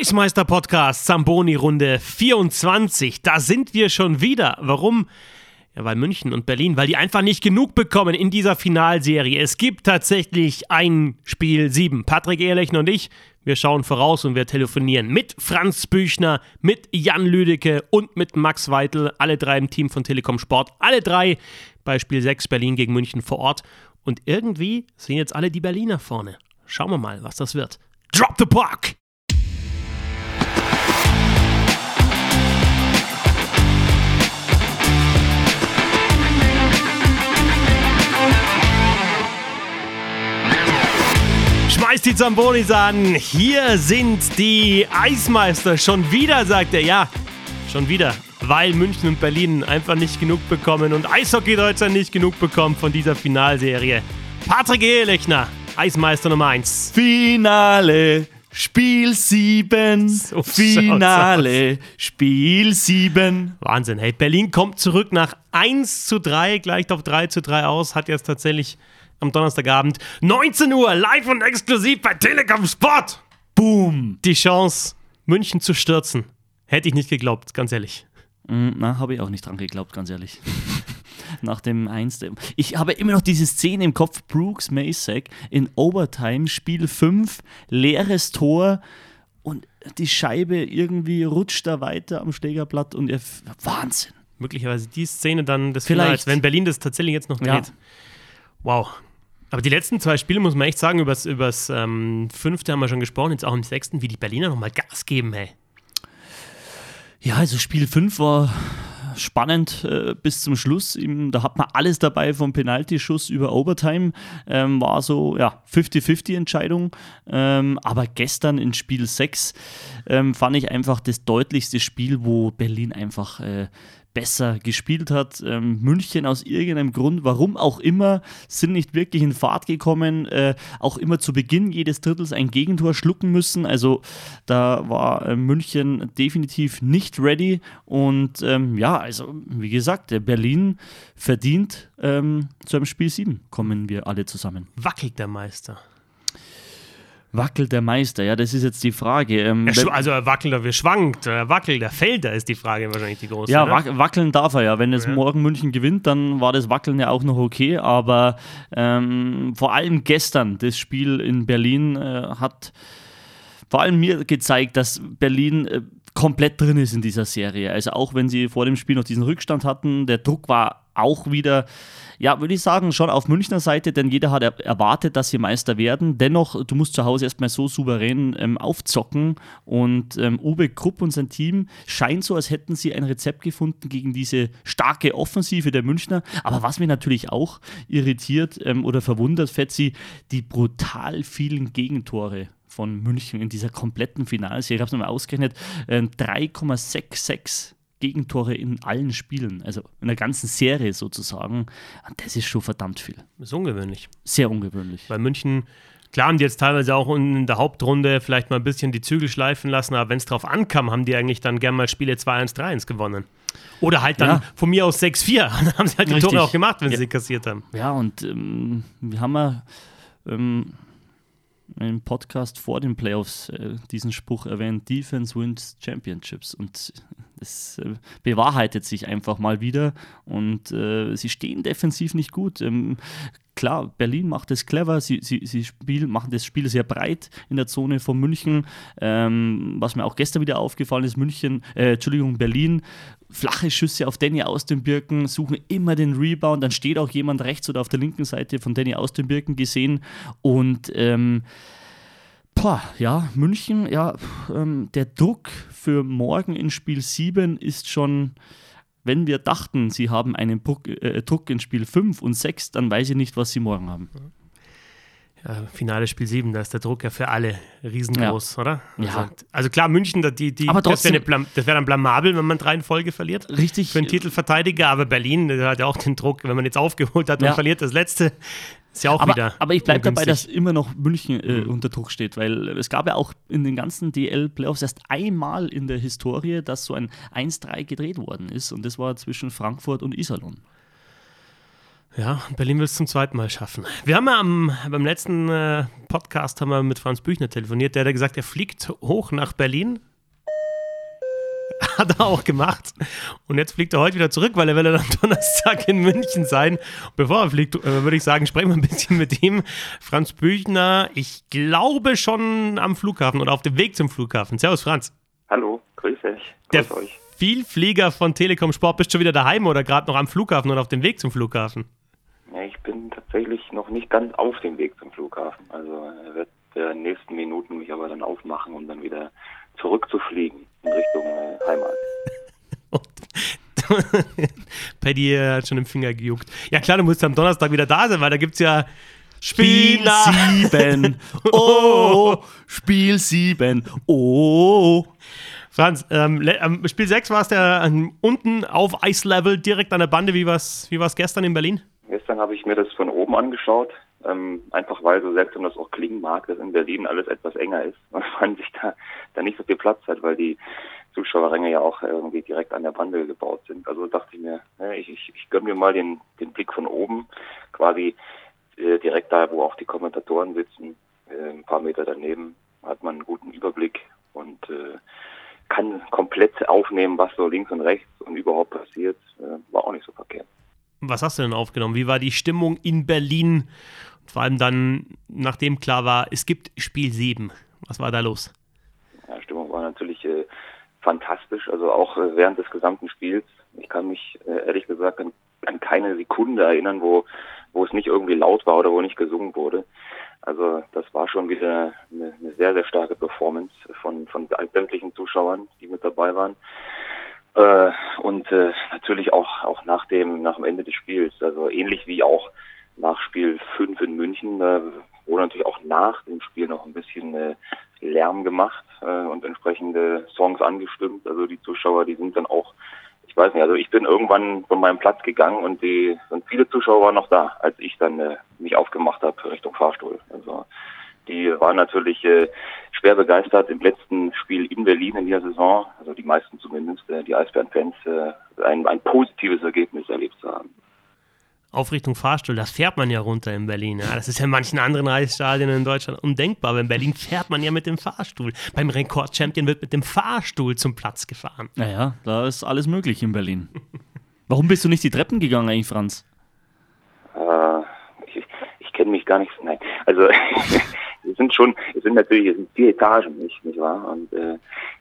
Reichsmeister-Podcast, Zamboni-Runde 24. Da sind wir schon wieder. Warum? Ja, weil München und Berlin, weil die einfach nicht genug bekommen in dieser Finalserie. Es gibt tatsächlich ein Spiel 7. Patrick Ehrlich und ich, wir schauen voraus und wir telefonieren mit Franz Büchner, mit Jan Lüdecke und mit Max Weidel. Alle drei im Team von Telekom Sport. Alle drei bei Spiel 6 Berlin gegen München vor Ort. Und irgendwie sind jetzt alle die Berliner vorne. Schauen wir mal, was das wird. Drop the puck! Schmeißt die Zambonis an, hier sind die Eismeister. Schon wieder, sagt er. Ja, schon wieder, weil München und Berlin einfach nicht genug bekommen und Eishockey-Deutschland nicht genug bekommt von dieser Finalserie. Patrick Ehrlichner, Eismeister Nummer 1. Finale, Spiel 7. So Finale, Spiel 7. Wahnsinn, hey. Berlin kommt zurück nach 1:3, gleicht auf 3:3 aus, hat jetzt tatsächlich am Donnerstagabend, 19 Uhr, live und exklusiv bei Telekom Sport. Boom. Die Chance, München zu stürzen. Hätte ich nicht geglaubt, ganz ehrlich. Na, habe ich auch nicht dran geglaubt, ganz ehrlich. Nach dem 1. Ich habe immer noch diese Szene im Kopf. Brooks Macek in Overtime, Spiel 5, leeres Tor und die Scheibe irgendwie rutscht da weiter am Schlägerblatt und Wahnsinn. Möglicherweise die Szene dann des Finals, wenn Berlin das tatsächlich jetzt noch dreht. Ja. Wow. Aber die letzten zwei Spiele, muss man echt sagen, übers fünfte haben wir schon gesprochen, jetzt auch im sechsten, wie die Berliner nochmal Gas geben, hey. Ja, also Spiel 5 war spannend bis zum Schluss. Da hat man alles dabei, vom Penaltyschuss über Overtime. War so, ja, 50-50-Entscheidung. Aber gestern in Spiel 6 fand ich einfach das deutlichste Spiel, wo Berlin einfach besser gespielt hat. München aus irgendeinem Grund, warum auch immer, sind nicht wirklich in Fahrt gekommen, auch immer zu Beginn jedes Drittels ein Gegentor schlucken müssen, also da war München definitiv nicht ready und also wie gesagt, Berlin verdient zu einem Spiel 7 kommen wir alle zusammen. Wackelt der Meister, ja, das ist jetzt die Frage. Er wackelt, er schwankt, er wackelt, er fällt, da ist die Frage wahrscheinlich die große. Ja, ne? Wackeln darf er ja. Wenn jetzt morgen München gewinnt, dann war das Wackeln ja auch noch okay, aber vor allem gestern, das Spiel in Berlin, hat vor allem mir gezeigt, dass Berlin komplett drin ist in dieser Serie. Also auch wenn sie vor dem Spiel noch diesen Rückstand hatten, der Druck war auch wieder, ja, würde ich sagen, schon auf Münchner Seite, denn jeder hat erwartet, dass sie Meister werden. Dennoch, du musst zu Hause erstmal so souverän aufzocken und Uwe Krupp und sein Team scheint so, als hätten sie ein Rezept gefunden gegen diese starke Offensive der Münchner. Aber was mich natürlich auch irritiert oder verwundert, Fetzi, die brutal vielen Gegentore von München in dieser kompletten Finalserie. Ich habe es nochmal ausgerechnet, 3,66 Gegentore in allen Spielen, also in der ganzen Serie sozusagen, das ist schon verdammt viel. Das ist ungewöhnlich. Sehr ungewöhnlich. Weil München, klar, haben die jetzt teilweise auch in der Hauptrunde vielleicht mal ein bisschen die Zügel schleifen lassen, aber wenn es drauf ankam, haben die eigentlich dann gerne mal Spiele 2-1, 3-1 gewonnen. Oder halt dann von mir aus 6-4. Dann haben sie halt die Tore auch gemacht, wenn sie kassiert haben. Ja, und wir haben ja im Podcast vor den Playoffs diesen Spruch erwähnt, Defense wins Championships, und es bewahrheitet sich einfach mal wieder und sie stehen defensiv nicht gut. Klar, Berlin macht das clever, sie machen das Spiel sehr breit in der Zone von München. Was mir auch gestern wieder aufgefallen ist, Berlin, flache Schüsse auf Danny aus dem Birken, suchen immer den Rebound, dann steht auch jemand rechts oder auf der linken Seite von Danny aus dem Birken gesehen und München, der Druck für morgen in Spiel 7 ist schon, wenn wir dachten, sie haben einen Druck in Spiel 5 und 6, dann weiß ich nicht, was sie morgen haben. Ja, Finale Spiel 7, da ist der Druck ja für alle riesengroß, oder? Also, also klar, München, das wäre dann blamabel, wenn man 3 in Folge verliert. Richtig. Für einen Titelverteidiger, aber Berlin hat ja auch den Druck, wenn man jetzt aufgeholt hat und verliert das letzte. Ist ja auch wieder. Aber ich bleibe dabei, dass immer noch München unter Druck steht, weil es gab ja auch in den ganzen DEL-Playoffs erst einmal in der Historie, dass so ein 1-3 gedreht worden ist, und das war zwischen Frankfurt und Iserlohn. Ja, Berlin will es zum zweiten Mal schaffen. Wir haben ja beim letzten Podcast haben wir mit Franz Büchner telefoniert. Der hat gesagt, er fliegt hoch nach Berlin. Hat er auch gemacht. Und jetzt fliegt er heute wieder zurück, weil er will dann am Donnerstag in München sein. Bevor er fliegt, würde ich sagen, sprechen wir ein bisschen mit ihm. Franz Büchner, ich glaube schon am Flughafen oder auf dem Weg zum Flughafen. Servus Franz. Hallo, grüß euch. Grüß euch. Vielflieger von Telekom Sport, bist du schon wieder daheim oder gerade noch am Flughafen oder auf dem Weg zum Flughafen? Ja, ich bin tatsächlich noch nicht ganz auf dem Weg zum Flughafen. Also er wird in den nächsten Minuten mich aber dann aufmachen, um dann wieder zurückzufliegen in Richtung Heimat. Paddy hat schon im Finger gejuckt. Ja klar, du musst am Donnerstag wieder da sein, weil da gibt's ja Spiel 7. Oh, Spiel 7. Oh. Franz, Spiel 6 war es da unten auf Eislevel, direkt an der Bande. Wie war's gestern in Berlin? Gestern habe ich mir das von oben angeschaut, einfach weil, so seltsam das auch klingen mag, dass in Berlin alles etwas enger ist und man sich da nicht so viel Platz hat, weil die Zuschauerränge ja auch irgendwie direkt an der Bande gebaut sind. Also dachte ich mir, ich gönne mir mal den Blick von oben, quasi direkt da, wo auch die Kommentatoren sitzen, ein paar Meter daneben, hat man einen guten Überblick und kann komplett aufnehmen, was so links und rechts und überhaupt passiert. War auch nicht so verkehrt. Was hast du denn aufgenommen? Wie war die Stimmung in Berlin? Und vor allem dann, nachdem klar war, es gibt Spiel 7. Was war da los? Ja, Stimmung war natürlich fantastisch, also auch während des gesamten Spiels. Ich kann mich ehrlich gesagt an keine Sekunde erinnern, wo es nicht irgendwie laut war oder wo nicht gesungen wurde. Also das war schon wieder eine sehr, sehr starke Performance von sämtlichen Zuschauern, die mit dabei waren. Und natürlich auch nach dem Ende des Spiels, also ähnlich wie auch nach Spiel 5 in München, wurde natürlich auch nach dem Spiel noch ein bisschen Lärm gemacht und entsprechende Songs angestimmt. Also die Zuschauer, die sind dann auch, ich weiß nicht, also ich bin irgendwann von meinem Platz gegangen und viele Zuschauer waren noch da, als ich dann mich aufgemacht habe Richtung Fahrstuhl. Also die waren natürlich schwer begeistert im letzten Spiel in Berlin in dieser Saison, also die meisten zumindest, die Eisbären-Fans, ein positives Ergebnis erlebt zu haben. Auf Richtung Fahrstuhl, das fährt man ja runter in Berlin. Ja. Das ist ja in manchen anderen Eisstadien in Deutschland undenkbar, aber in Berlin fährt man ja mit dem Fahrstuhl. Beim Rekordchampion wird mit dem Fahrstuhl zum Platz gefahren. Naja, da ist alles möglich in Berlin. Warum bist du nicht die Treppen gegangen eigentlich, Franz? Ich kenne mich gar nicht. Nein, also... Es sind 4 Etagen, nicht wahr? Und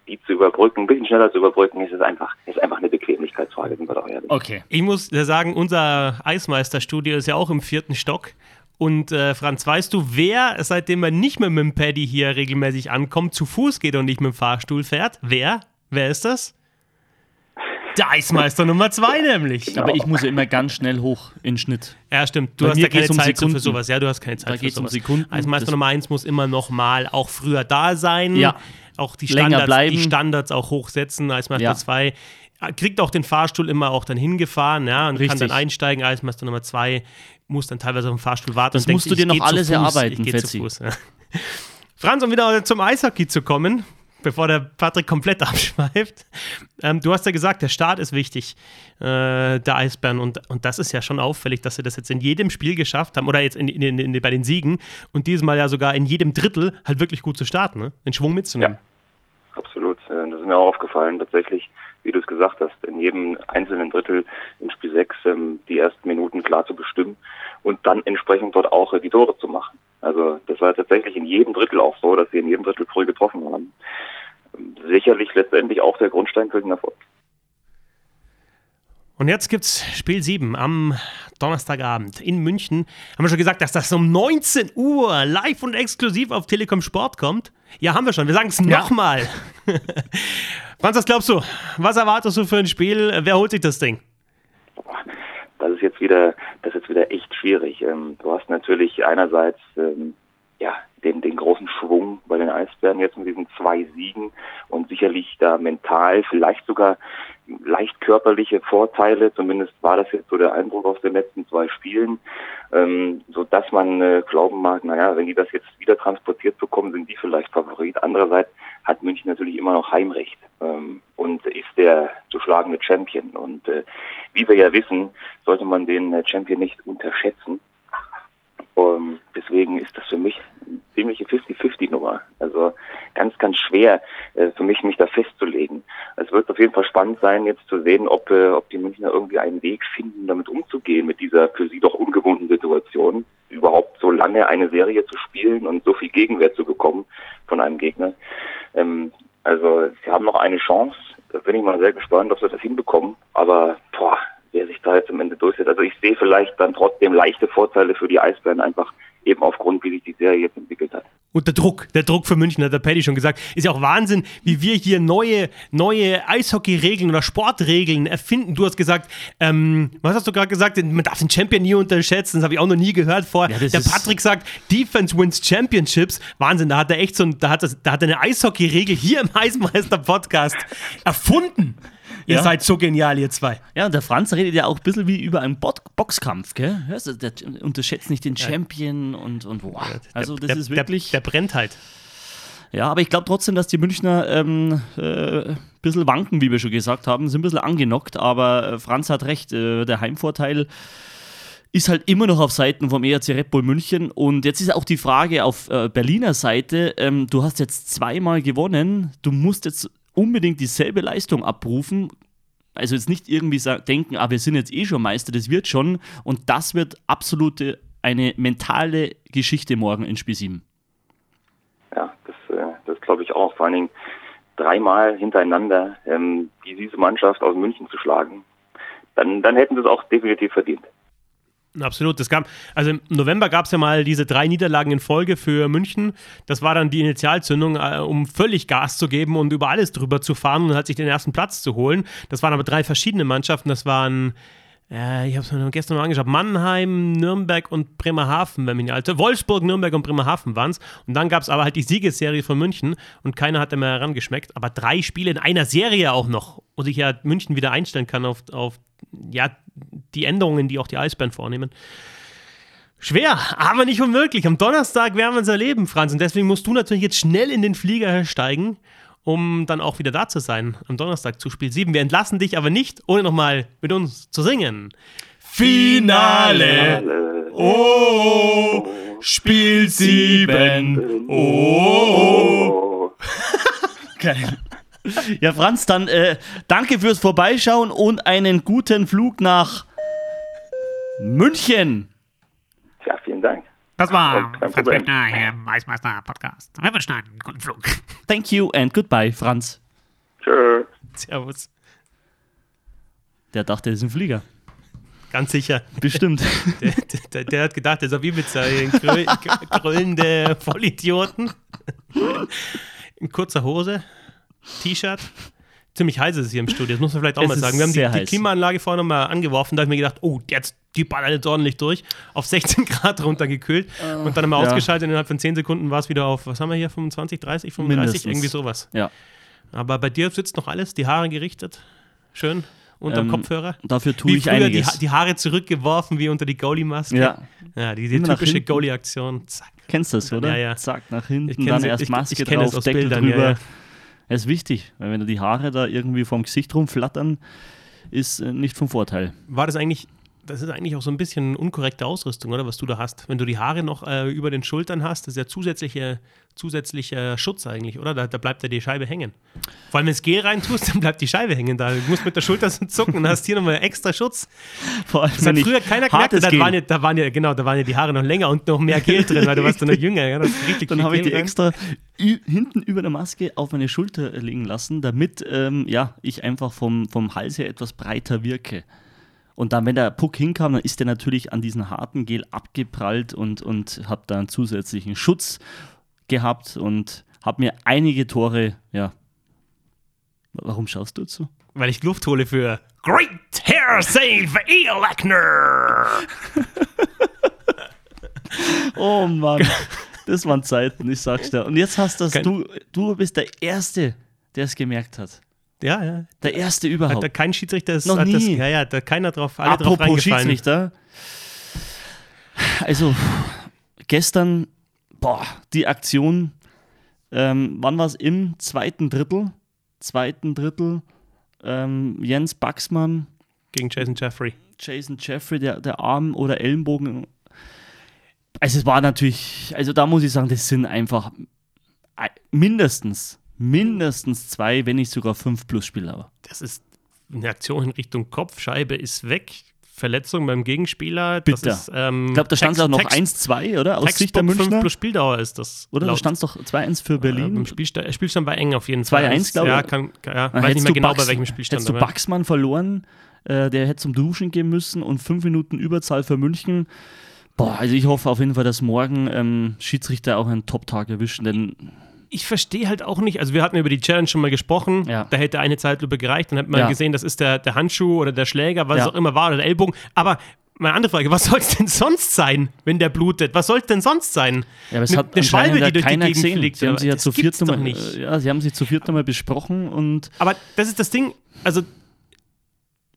die zu überbrücken, ein bisschen schneller zu überbrücken, ist einfach eine Bequemlichkeitsfrage, sind wir doch ehrlich. Okay. Ich muss sagen, unser Eismeisterstudio ist ja auch im 4. Stock. Und Franz, weißt du, wer, seitdem er nicht mehr mit dem Paddy hier regelmäßig ankommt, zu Fuß geht und nicht mit dem Fahrstuhl fährt? Wer ist das? Der Eismeister Nummer 2 nämlich. Genau. Aber ich muss ja immer ganz schnell hoch in Schnitt. Ja, stimmt. Du hast ja keine Zeit für sowas. Ja, du hast keine Zeit da für sowas. Sekunden. Eismeister Nummer 1 muss immer noch mal auch früher da sein. Ja. Auch die Standards auch hochsetzen. Eismeister 2 kriegt auch den Fahrstuhl immer auch dann hingefahren. Ja, und kann dann einsteigen. Eismeister Nummer 2 muss dann teilweise auf den Fahrstuhl warten. Das musst du dir noch alles erarbeiten, Fetzi. Franz, um wieder zum Eishockey zu kommen, bevor der Patrick komplett abschweift. Du hast ja gesagt, der Start ist wichtig, der Eisbären. Und das ist ja schon auffällig, dass sie das jetzt in jedem Spiel geschafft haben, oder jetzt in bei den Siegen und diesmal ja sogar in jedem Drittel halt wirklich gut zu starten, ne? Den Schwung mitzunehmen. Ja, absolut. Das ist mir auch aufgefallen, tatsächlich, wie du es gesagt hast, in jedem einzelnen Drittel in Spiel 6 die ersten Minuten klar zu bestimmen und dann entsprechend dort auch die Tore zu machen. Also das war tatsächlich in jedem Drittel auch so, dass sie in jedem Drittel früh getroffen haben. Sicherlich letztendlich auch der Grundstein für den Erfolg. Und jetzt gibt's Spiel 7 am Donnerstagabend in München. Haben wir schon gesagt, dass das um 19 Uhr live und exklusiv auf Telekom Sport kommt? Ja, haben wir schon. Wir sagen es nochmal. Franz, was glaubst du? Was erwartest du für ein Spiel? Wer holt sich das Ding? Das ist jetzt wieder echt schwierig. Du hast natürlich einerseits den großen Schwung bei den Eisbären jetzt mit diesen 2 Siegen und sicherlich da mental vielleicht sogar leicht körperliche Vorteile, zumindest war das jetzt so der Eindruck aus den letzten 2 Spielen, so dass man glauben mag, naja, wenn die das jetzt wieder transportiert bekommen, sind die vielleicht Favorit. Andererseits hat München natürlich immer noch Heimrecht und ist der zu schlagende Champion. Und wie wir ja wissen, sollte man den Champion nicht unterschätzen. Deswegen ist das für mich eine ziemliche 50-50-Nummer. Also ganz, ganz schwer für mich, mich da festzulegen. Es wird auf jeden Fall spannend sein, jetzt zu sehen, ob die Münchner irgendwie einen Weg finden, damit umzugehen, mit dieser für sie doch ungewohnten Situation. Überhaupt so lange eine Serie zu spielen und so viel Gegenwehr zu bekommen von einem Gegner. Also sie haben noch eine Chance. Da bin ich mal sehr gespannt, ob sie das hinbekommen. Aber wer sich da jetzt am Ende durchsetzt. Also ich sehe vielleicht dann trotzdem leichte Vorteile für die Eisbären, einfach eben aufgrund, wie sich die Serie jetzt entwickelt hat. Und der Druck für München, hat der Paddy schon gesagt, ist ja auch Wahnsinn, wie wir hier neue Eishockey-Regeln oder Sportregeln erfinden. Du hast gesagt, was hast du gerade gesagt? Man darf den Champion nie unterschätzen, das habe ich auch noch nie gehört vorher. Ja, der Patrick sagt, Defense wins Championships. Wahnsinn, da hat er echt da hat er eine Eishockey-Regel hier im Eismeister-Podcast erfunden. Ja. Ihr seid so genial, ihr zwei. Ja, und der Franz redet ja auch ein bisschen wie über einen Boxkampf, gell? Hörst du, der unterschätzt nicht den Champion und wow. Also das ist wirklich... Der brennt halt. Ja, aber ich glaube trotzdem, dass die Münchner ein bisschen wanken, wie wir schon gesagt haben, sind ein bisschen angenockt, aber Franz hat recht, der Heimvorteil ist halt immer noch auf Seiten vom ERC Red Bull München. Und jetzt ist auch die Frage auf Berliner Seite, du hast jetzt 2-mal gewonnen, du musst jetzt unbedingt dieselbe Leistung abrufen, also jetzt nicht irgendwie denken, wir sind jetzt eh schon Meister, das wird schon, und das wird absolute eine mentale Geschichte morgen in Spiel 7. Ja, das glaube ich auch, vor allen Dingen 3-mal hintereinander diese Mannschaft aus München zu schlagen, dann hätten sie es auch definitiv verdient. Absolut, also im November gab es ja mal diese 3 Niederlagen in Folge für München, das war dann die Initialzündung, um völlig Gas zu geben und über alles drüber zu fahren und halt sich den ersten Platz zu holen, das waren aber 3 verschiedene Mannschaften, das waren, ich habe es mir gestern mal angeschaut, Mannheim, Nürnberg und Bremerhaven, wenn mich nicht Wolfsburg, Nürnberg und Bremerhaven waren es, und dann gab es aber halt die Siegesserie von München und keiner hat da mehr herangeschmeckt, aber 3 Spiele in einer Serie auch noch, und sich ja München wieder einstellen kann auf die Änderungen, die auch die Eisbären vornehmen. Schwer, aber nicht unmöglich. Am Donnerstag werden wir es erleben, Franz. Und deswegen musst du natürlich jetzt schnell in den Flieger steigen, um dann auch wieder da zu sein. Am Donnerstag zu Spiel 7. Wir entlassen dich aber nicht, ohne nochmal mit uns zu singen. Finale. Oh, Spiel 7. Oh. Geil. Ja, Franz, dann danke fürs Vorbeischauen und einen guten Flug nach München. Ja, vielen Dank. Das war Franz Büchner hier im Eismeister-Podcast. Wir wünschen einen guten Flug. Thank you and goodbye, Franz. Tschö. Servus. Der dachte, das ist ein Flieger. Ganz sicher. Bestimmt. Der hat gedacht, das ist auf Ibiza. Kröllende Vollidioten. In kurzer Hose. T-Shirt. Ziemlich heiß ist es hier im Studio, das muss man vielleicht auch mal sagen. Wir haben die Klimaanlage vorher nochmal angeworfen, da habe ich mir gedacht, jetzt die ballert jetzt ordentlich durch, auf 16 Grad runtergekühlt und dann haben wir ausgeschaltet und innerhalb von 10 Sekunden war es wieder auf, was haben wir hier, 25, 30, 35, mindestens. Irgendwie sowas. Ja. Aber bei dir sitzt noch alles, die Haare gerichtet, schön, unter dem Kopfhörer. Dafür tue ich einiges. Die Haare zurückgeworfen, wie unter die Goalie-Maske. Ja, diese typische Goalie-Aktion, zack. Kennst du das, oder? Ja. Zack, nach hinten, dann erst Maske drauf, Deckel drüber. Das ist wichtig, weil wenn die Haare da irgendwie vorm Gesicht rumflattern, ist nicht vom Vorteil. Das ist eigentlich auch so ein bisschen unkorrekte Ausrüstung, oder, was du da hast? Wenn du die Haare noch über den Schultern hast, das ist ja zusätzlicher Schutz eigentlich, oder? Da bleibt ja die Scheibe hängen. Vor allem, wenn du das Gel reintust, dann bleibt die Scheibe hängen da. Du musst mit der Schulter so zucken und hast hier nochmal extra Schutz. Vor allem, das hat früher keiner gemerkt, da waren ja die Haare noch länger und noch mehr Gel drin, weil du warst dann noch jünger. Ja, dann habe ich die extra hinten über der Maske auf meine Schulter liegen lassen, damit ich einfach vom Hals her etwas breiter wirke. Und dann, wenn der Puck hinkam, dann ist der natürlich an diesen harten Gel abgeprallt und habe da einen zusätzlichen Schutz gehabt und habe mir einige Tore, Warum schaust du zu? Weil ich Luft hole für Great Hair Save Elechner! Oh Mann, das waren Zeiten, ich sag's dir. Und jetzt hast du, du bist der Erste, der es gemerkt hat. Ja, ja. Der erste überhaupt. Hat da kein Schiedsrichter, das, noch nie. Das, ja, ja, da keiner drauf, alle apropos drauf reingefallen. Schiedsrichter. Also, gestern, die Aktion, wann war es? Im zweiten Drittel, Jens Baxmann. Gegen Jason Jeffrey. Jason Jeffrey, der Arm- oder Ellenbogen. Also es war natürlich, also da muss ich sagen, das sind einfach mindestens 2, wenn nicht sogar 5+-Spieler. Das ist eine Aktion in Richtung Kopf, Scheibe ist weg, Verletzung beim Gegenspieler. Das ist, ich glaube, da stand es auch noch 1-2, oder? Aus Sicht der Münchner. 5+ Spieldauer ist das. Oder? Da stand es doch 2-1 für Berlin. Spielstand war eng auf jeden Fall. 2-1, glaube ich. Ja, weiß nicht mehr genau, bei welchem Spielstand. Hättest du Baxmann verloren, der hätte zum Duschen gehen müssen und 5 Minuten Überzahl für München. Also ich hoffe auf jeden Fall, dass morgen Schiedsrichter auch einen Top-Tag erwischen, denn... Ich verstehe halt auch nicht, also wir hatten über die Challenge schon mal gesprochen, Da hätte eine Zeitlupe gereicht, dann hat man gesehen, das ist der Handschuh oder der Schläger, was es auch immer war, oder der Ellbogen, aber meine andere Frage, was soll es denn sonst sein, wenn der blutet? Was soll es denn sonst sein? Ja, aber es hat eine Schwalbe, die durch die Gegend fliegt. Sie haben sich ja zu viert nochmal besprochen und... Aber das ist das Ding, also...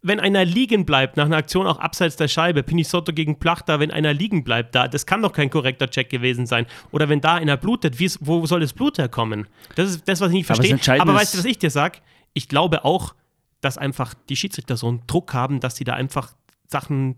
Wenn einer liegen bleibt, nach einer Aktion auch abseits der Scheibe, Pinisotto gegen Plachta, wenn einer liegen bleibt, das kann doch kein korrekter Check gewesen sein. Oder wenn da einer blutet, wo soll das Blut herkommen? Das ist das, was ich nicht verstehe. Aber weißt du, was ich dir sag? Ich glaube auch, dass einfach die Schiedsrichter so einen Druck haben, dass sie da einfach Sachen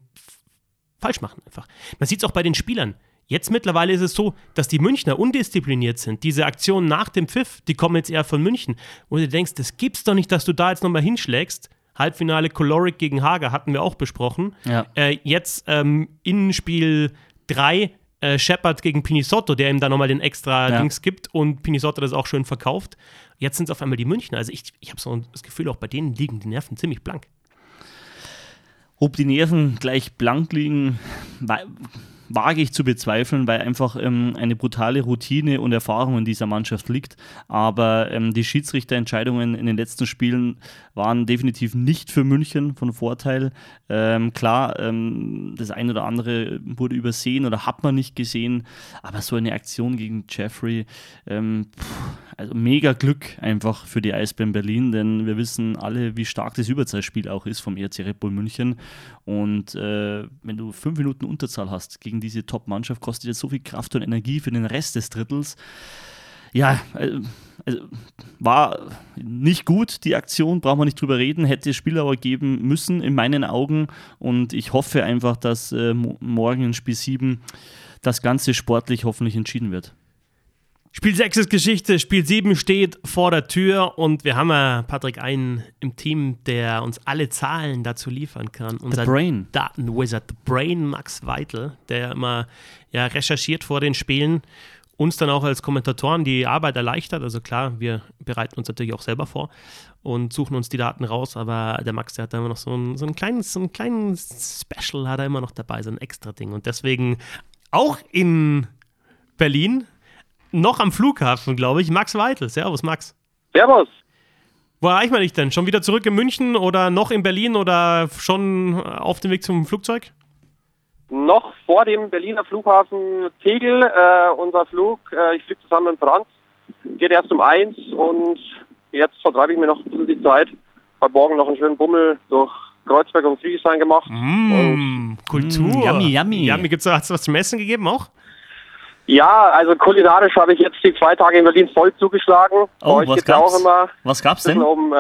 falsch machen. Einfach. Man sieht es auch bei den Spielern. Jetzt mittlerweile ist es so, dass die Münchner undiszipliniert sind. Diese Aktionen nach dem Pfiff, die kommen jetzt eher von München. Wo du denkst, das gibt's doch nicht, dass du da jetzt nochmal hinschlägst. Halbfinale Caloric gegen Hager hatten wir auch besprochen. Ja. Jetzt Innenspiel 3, Shepard gegen Pinisotto, der ihm da nochmal den extra Dings gibt und Pinisotto das auch schön verkauft. Jetzt sind es auf einmal die Münchner. Also ich habe so das Gefühl, auch bei denen liegen die Nerven ziemlich blank. Ob die Nerven gleich blank liegen, wage ich zu bezweifeln, weil einfach eine brutale Routine und Erfahrung in dieser Mannschaft liegt. Aber die Schiedsrichterentscheidungen in den letzten Spielen waren definitiv nicht für München von Vorteil. Klar, das eine oder andere wurde übersehen oder hat man nicht gesehen. Aber so eine Aktion gegen Jeffrey, also mega Glück einfach für die Eisbären Berlin, denn wir wissen alle, wie stark das Überzahlspiel auch ist vom ERC Red Bull München. Und wenn du 5 Minuten Unterzahl hast gegen diese Top-Mannschaft, kostet jetzt so viel Kraft und Energie für den Rest des Drittels. Ja, also war nicht gut, die Aktion, brauchen wir nicht drüber reden, hätte es Spieler geben müssen, in meinen Augen. Und ich hoffe einfach, dass morgen in Spiel 7 das Ganze sportlich hoffentlich entschieden wird. Spiel 6 ist Geschichte, Spiel 7 steht vor der Tür und wir haben ja, Patrick, einen im Team, der uns alle Zahlen dazu liefern kann. Unser Datenwizard, The Brain, Max Weidel, der immer recherchiert vor den Spielen, uns dann auch als Kommentatoren die Arbeit erleichtert. Also klar, wir bereiten uns natürlich auch selber vor und suchen uns die Daten raus, aber der Max, der hat da immer noch so ein kleinen Special, hat er immer noch dabei, so ein extra Ding. Und deswegen auch in Berlin... Noch am Flughafen, glaube ich. Max Weidel. Servus, Max. Servus. Wo erreicht man dich denn? Schon wieder zurück in München oder noch in Berlin oder schon auf dem Weg zum Flugzeug? Noch vor dem Berliner Flughafen Tegel. Unser Flug, ich fliege zusammen mit Franz, geht erst um 1 und jetzt vertreibe ich mir noch ein bisschen die Zeit. Heute Morgen noch einen schönen Bummel durch Kreuzberg und Friedrichshain gemacht. Kultur. Yummy, yummy. Yummy. Gibt's da was zum Essen gegeben auch? Ja, also kulinarisch habe ich jetzt die 2 Tage in Berlin voll zugeschlagen. Oh, was gab's? Auch immer. Was gab's denn? Um,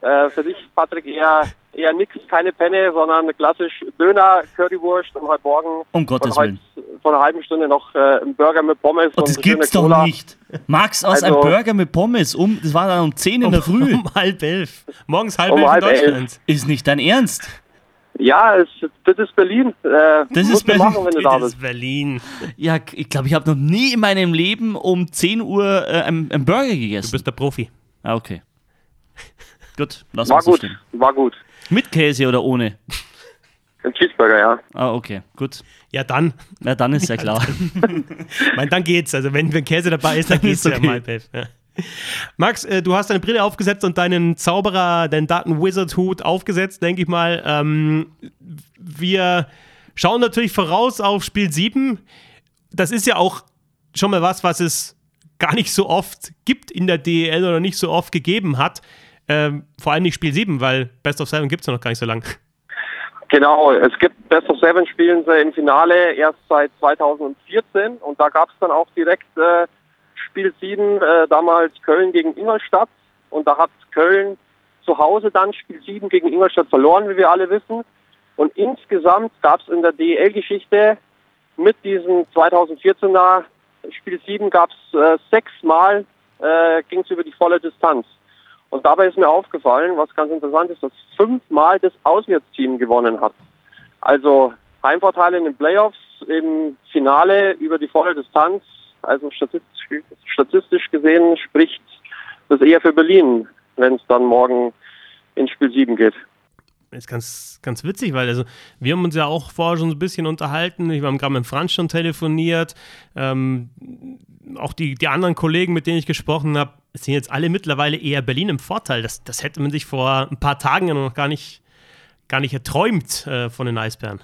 für dich, Patrick, eher nix, keine Penne, sondern klassisch Döner, Currywurst und heute Morgen vor einer halben Stunde noch ein Burger mit Pommes. Oh, das gibt's doch nicht. Max, ein Burger mit Pommes, das war dann um 10 in der Früh. Um 11. Morgens 11:30 in Deutschland. Ist nicht dein Ernst? Ja, das ist Berlin. Das ist Berlin. Machen, wenn du da bist. Das ist Berlin. Ja, ich glaube, ich habe noch nie in meinem Leben um 10 Uhr einen Burger gegessen. Du bist der Profi. Ah, okay. Gut, lass uns so stehen. War gut. Mit Käse oder ohne? Ein Cheeseburger, ja. Ah, okay, gut. Ja, dann. Na, dann ist ja klar. Ich meine, dann geht's. Also, wenn Käse dabei ist, dann geht's ja mal, Pef. Ja. Max, du hast deine Brille aufgesetzt und deinen Daten-Wizard-Hut aufgesetzt, denke ich mal. Wir schauen natürlich voraus auf Spiel 7. Das ist ja auch schon mal was es gar nicht so oft gibt in der DEL oder nicht so oft gegeben hat. vor allem nicht Spiel 7, weil Best of 7 gibt es ja noch gar nicht so lange. Genau, es gibt Best of 7 spielen sie im Finale erst seit 2014 und da gab es dann auch direkt Spiel 7, damals Köln gegen Ingolstadt und da hat Köln zu Hause dann Spiel 7 gegen Ingolstadt verloren, wie wir alle wissen. Und insgesamt gab es in der DEL-Geschichte mit diesem 2014er Spiel 7 gab es sechsmal, ging es über die volle Distanz. Und dabei ist mir aufgefallen, was ganz interessant ist, dass fünfmal das Auswärtsteam gewonnen hat. Also Heimvorteile in den Playoffs, im Finale über die volle Distanz. Also statistisch gesehen spricht das eher für Berlin, wenn es dann morgen ins Spiel 7 geht. Das ist ganz, ganz witzig, weil also wir haben uns ja auch vorher schon so ein bisschen unterhalten. Wir haben gerade mit Franz schon telefoniert. Auch die anderen Kollegen, mit denen ich gesprochen habe, sind jetzt alle mittlerweile eher Berlin im Vorteil. Das hätte man sich vor ein paar Tagen ja noch gar nicht erträumt von den Eisbären.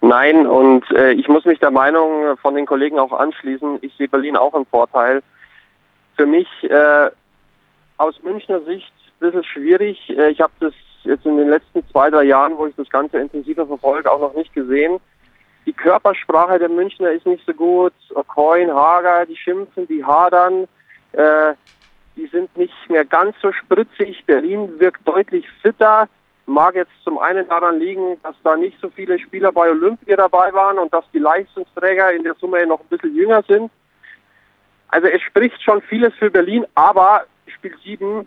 Nein, und ich muss mich der Meinung von den Kollegen auch anschließen. Ich sehe Berlin auch im Vorteil. Für mich aus Münchner Sicht ein bisschen schwierig. Ich habe das jetzt in den letzten 2-3 Jahren, wo ich das Ganze intensiver verfolge, auch noch nicht gesehen. Die Körpersprache der Münchner ist nicht so gut. Aucoin, Hager, die schimpfen, die hadern. Die sind nicht mehr ganz so spritzig. Berlin wirkt deutlich fitter. Mag jetzt zum einen daran liegen, dass da nicht so viele Spieler bei Olympia dabei waren und dass die Leistungsträger in der Summe noch ein bisschen jünger sind. Also es spricht schon vieles für Berlin, aber Spiel 7,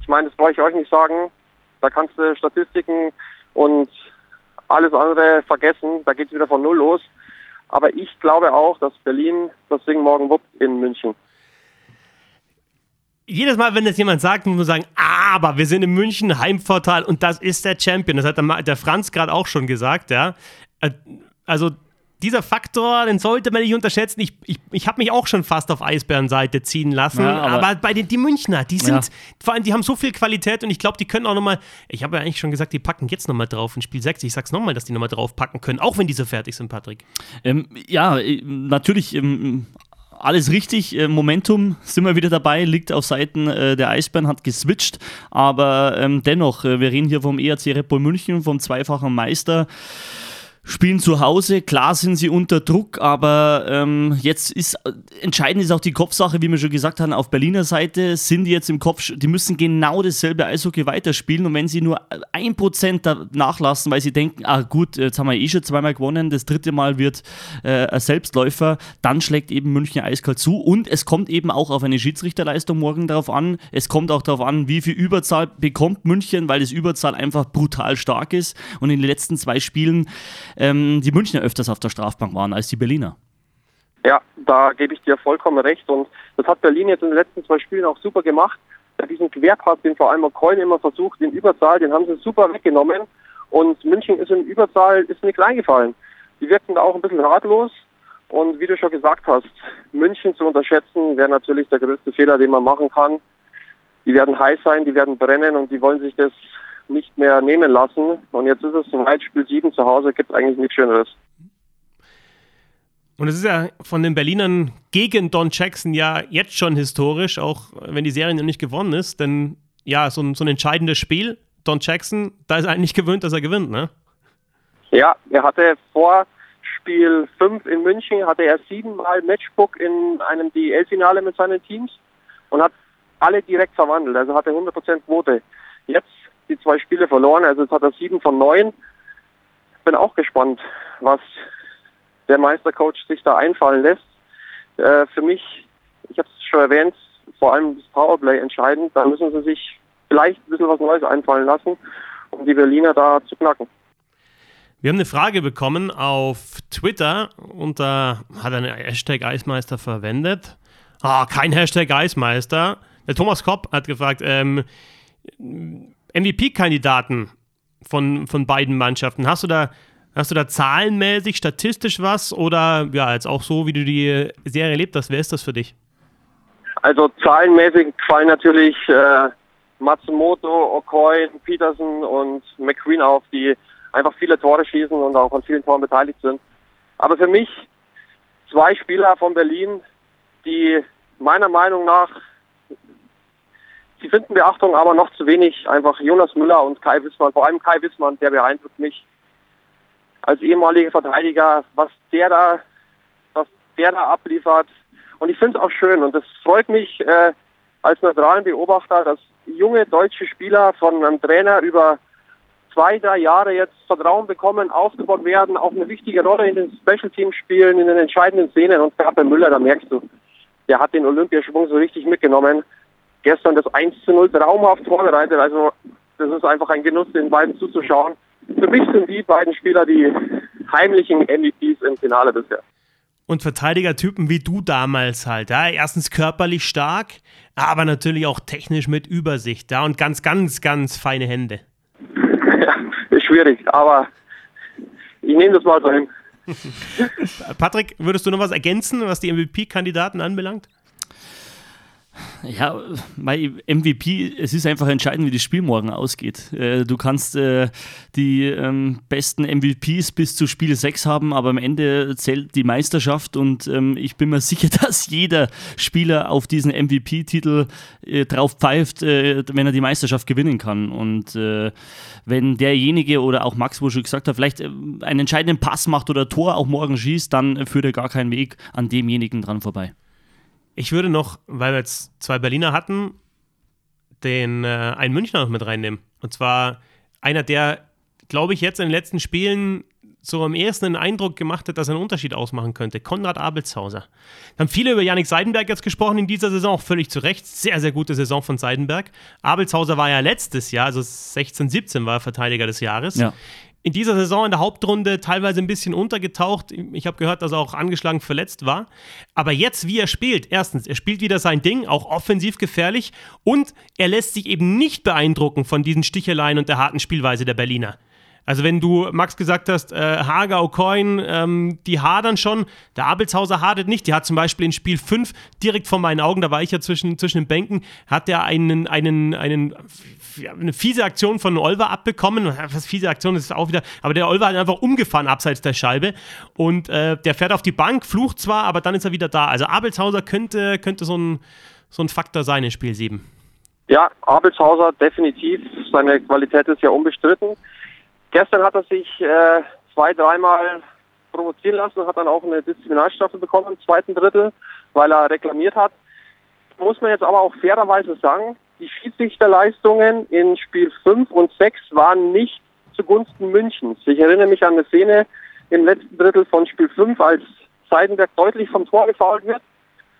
ich meine, das brauche ich euch nicht sagen, da kannst du Statistiken und alles andere vergessen. Da geht es wieder von Null los. Aber ich glaube auch, dass Berlin das Ding morgen wuppt in München. Jedes Mal, wenn das jemand sagt, muss man sagen, aber wir sind in München, Heimvorteil und das ist der Champion. Das hat der Franz gerade auch schon gesagt. Ja. Also dieser Faktor, den sollte man nicht unterschätzen. Ich habe mich auch schon fast auf Eisbärenseite ziehen lassen. Ja, aber bei den Münchner, die sind, vor allem, die haben so viel Qualität und ich glaube, die können auch nochmal, ich habe ja eigentlich schon gesagt, die packen jetzt nochmal drauf in Spiel 6. Ich sag's nochmal, dass die nochmal drauf packen können, auch wenn die so fertig sind, Patrick. Ja, natürlich. Alles richtig, Momentum, sind wir wieder dabei, liegt auf Seiten der Eisbären, hat geswitcht, aber dennoch, wir reden hier vom ERC Red Bull München, vom zweifachen Meister, spielen zu Hause, klar sind sie unter Druck, aber jetzt ist, entscheidend ist auch die Kopfsache, wie wir schon gesagt haben, auf Berliner Seite sind die jetzt im Kopf, die müssen genau dasselbe Eishockey weiterspielen und wenn sie nur 1% nachlassen, weil sie denken, ah gut, jetzt haben wir schon zweimal gewonnen, das dritte Mal wird ein Selbstläufer, dann schlägt eben München eiskalt zu und es kommt eben auch auf eine Schiedsrichterleistung morgen darauf an, es kommt auch darauf an, wie viel Überzahl bekommt München, weil das Überzahl einfach brutal stark ist und in den letzten 2 Spielen die Münchner öfters auf der Strafbank waren als die Berliner. Ja, da gebe ich dir vollkommen recht und das hat Berlin jetzt in den letzten 2 Spielen auch super gemacht. Diesen Querpass, den vor allem Aucoin immer versucht, den Überzahl, den haben sie super weggenommen und München ist in Überzahl, ist nichts eingefallen. Die wirkten da auch ein bisschen ratlos und wie du schon gesagt hast, München zu unterschätzen wäre natürlich der größte Fehler, den man machen kann. Die werden heiß sein, die werden brennen und die wollen sich das nicht mehr nehmen lassen. Und jetzt ist es zum Spiel 7 zu Hause, gibt es eigentlich nichts Schöneres. Und es ist ja von den Berlinern gegen Don Jackson ja jetzt schon historisch, auch wenn die Serie noch nicht gewonnen ist, denn ja, so ein entscheidendes Spiel, Don Jackson, da ist er eigentlich gewöhnt, dass er gewinnt, ne? Ja, er hatte vor Spiel 5 in München, hatte er 7-mal Matchbook in einem DEL-Finale mit seinen Teams und hat alle direkt verwandelt, also hatte 100% Quote. Jetzt die 2 Spiele verloren, also jetzt hat er 7 von 9. Bin auch gespannt, was der Meistercoach sich da einfallen lässt. Für mich, ich habe es schon erwähnt, vor allem das Powerplay entscheidend, da müssen sie sich vielleicht ein bisschen was Neues einfallen lassen, um die Berliner da zu knacken. Wir haben eine Frage bekommen auf Twitter und da hat einen Hashtag Eismeister verwendet. Kein Hashtag Eismeister. Der Thomas Kopp hat gefragt, MVP-Kandidaten von beiden Mannschaften. Hast du da zahlenmäßig, statistisch was oder ja, jetzt auch so, wie du die Serie erlebt hast, wer ist das für dich? Also zahlenmäßig fallen natürlich Matsumoto, Aucoin, Peterson und McQueen auf, die einfach viele Tore schießen und auch an vielen Toren beteiligt sind. Aber für mich 2 Spieler von Berlin, die meiner Meinung nach Sie finden Beachtung, aber noch zu wenig. Einfach Jonas Müller und Kai Wissmann, vor allem Kai Wissmann, der beeindruckt mich als ehemaliger Verteidiger, was der da abliefert. Und ich finde es auch schön und das freut mich als neutralen Beobachter, dass junge deutsche Spieler von einem Trainer über 2-3 Jahre jetzt Vertrauen bekommen, aufgebaut werden, auch eine wichtige Rolle in den Special-Teams spielen, in den entscheidenden Szenen. Und gerade bei Müller, da merkst du, der hat den Olympiasprung so richtig mitgenommen. Gestern das 1:0 traumhaft vorbereitet. Also das ist einfach ein Genuss, den beiden zuzuschauen. Für mich sind die beiden Spieler die heimlichen MVPs im Finale bisher. Und Verteidigertypen wie du damals halt, ja, erstens körperlich stark, aber natürlich auch technisch mit Übersicht, ja, und ganz, ganz, ganz feine Hände. Ja, ist schwierig, aber ich nehme das mal so hin. Patrick, würdest du noch was ergänzen, was die MVP-Kandidaten anbelangt? Ja, mein MVP, es ist einfach entscheidend, wie das Spiel morgen ausgeht. Du kannst die besten MVPs bis zu Spiel 6 haben, aber am Ende zählt die Meisterschaft und ich bin mir sicher, dass jeder Spieler auf diesen MVP-Titel drauf pfeift, wenn er die Meisterschaft gewinnen kann. Und wenn derjenige oder auch Max, wo schon gesagt hat, vielleicht einen entscheidenden Pass macht oder Tor auch morgen schießt, dann führt er gar keinen Weg an demjenigen dran vorbei. Ich würde noch, weil wir jetzt 2 Berliner hatten, einen Münchner noch mit reinnehmen. Und zwar einer, der, glaube ich, jetzt in den letzten Spielen so am ehesten den Eindruck gemacht hat, dass er einen Unterschied ausmachen könnte. Konrad Abelshauser. Da haben viele über Janik Seidenberg jetzt gesprochen in dieser Saison, auch völlig zu Recht. Sehr, sehr gute Saison von Seidenberg. Abelshauser war ja letztes Jahr, also 16/17 war er Verteidiger des Jahres. Ja. In dieser Saison in der Hauptrunde teilweise ein bisschen untergetaucht. Ich habe gehört, dass er auch angeschlagen verletzt war. Aber jetzt, wie er spielt, erstens, er spielt wieder sein Ding, auch offensiv gefährlich. Und er lässt sich eben nicht beeindrucken von diesen Sticheleien und der harten Spielweise der Berliner. Also wenn du, Max, gesagt hast, Hager, Aucoin, die hadern schon, der Abelshauser hadert nicht. Die hat zum Beispiel in Spiel 5, direkt vor meinen Augen, da war ich ja zwischen den Bänken, hat er eine fiese Aktion von Olver abbekommen. Was fiese Aktion ist auch wieder, aber der Olver hat einfach umgefahren abseits der Scheibe und der fährt auf die Bank, flucht zwar, aber dann ist er wieder da. Also Abelshauser könnte so ein Faktor sein in Spiel 7. Ja, Abelshauser definitiv, seine Qualität ist ja unbestritten. Gestern hat er sich 2-3-mal provozieren lassen und hat dann auch eine Disziplinarstrafe bekommen im zweiten Drittel, weil er reklamiert hat. Muss man jetzt aber auch fairerweise sagen, die Schiedsrichterleistungen in Spiel 5 und 6 waren nicht zugunsten Münchens. Ich erinnere mich an eine Szene im letzten Drittel von Spiel 5, als Seidenberg deutlich vom Tor gefoult wird.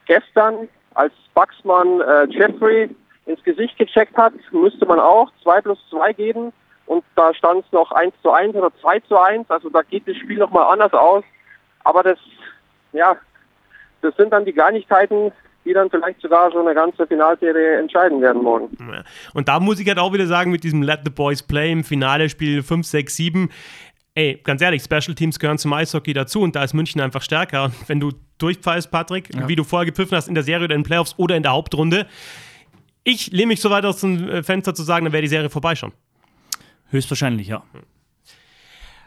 Gestern, als Baxmann Jeffrey ins Gesicht gecheckt hat, müsste man auch 2+2 geben. Und da stand es noch 1:1 oder 2:1, also da geht das Spiel nochmal anders aus. Aber das sind dann die Kleinigkeiten, die dann vielleicht sogar so eine ganze Finalserie entscheiden werden morgen. Und da muss ich halt auch wieder sagen, mit diesem Let the Boys Play im Finale Spiel 5, 6, 7, ey, ganz ehrlich, Special Teams gehören zum Eishockey dazu und da ist München einfach stärker. Und wenn du durchpfeifst, Patrick, ja, wie du vorher gepfiffen hast, in der Serie oder in den Playoffs oder in der Hauptrunde, ich lehne mich so weit aus dem Fenster zu sagen, dann wäre die Serie vorbei schon. Höchstwahrscheinlich, ja.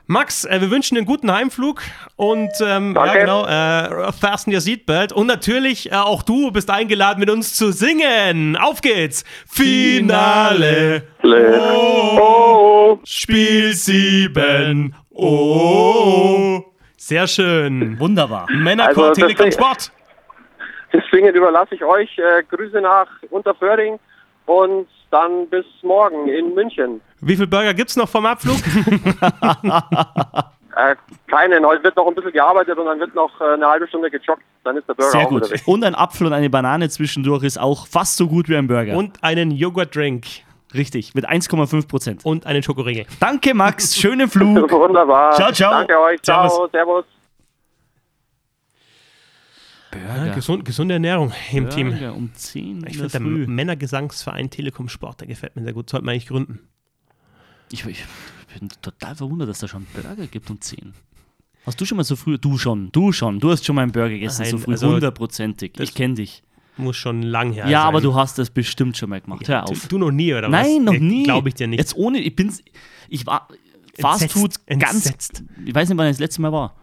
Max, wir wünschen einen guten Heimflug und fasten your seatbelt. Und natürlich, auch du bist eingeladen, mit uns zu singen. Auf geht's! Finale! Oh, Spiel 7! Oh! Sehr schön. Wunderbar. Männerchor, also, Telekom Sport. Das Singen überlasse ich euch. Grüße nach Unterföhring und dann bis morgen in München. Wie viel Burger gibt's noch vom Abflug? Keinen. Heute wird noch ein bisschen gearbeitet und dann wird noch eine halbe Stunde gejoggt. Dann ist der Burger sehr gut. Und ein Apfel und eine Banane zwischendurch ist auch fast so gut wie ein Burger. Und einen Joghurtdrink. Richtig, mit 1,5%. Und einen Schokoriegel. Danke, Max. Schönen Flug. Wunderbar. Ciao, ciao. Danke euch. Ciao. Servus. Servus. Ja, gesunde Ernährung im Burger Team. Um 10 ich finde, der Männergesangsverein Telekom Sport, der gefällt mir sehr gut. Sollte man eigentlich gründen. Ich bin total verwundert, dass da schon einen Burger gibt um 10. Hast du schon mal so früh? Du schon. Du hast schon mal einen Burger gegessen, nein, so früh, also 100%. Ich kenne dich. Muss schon lang her sein. Ja, aber du hast das bestimmt schon mal gemacht. Ja, hör auf. Du noch nie, oder was? Nein, noch nie. Glaube ich dir nicht. Jetzt ohne, ich war Fastfood entsetzt. Ich weiß nicht, wann das letzte Mal war.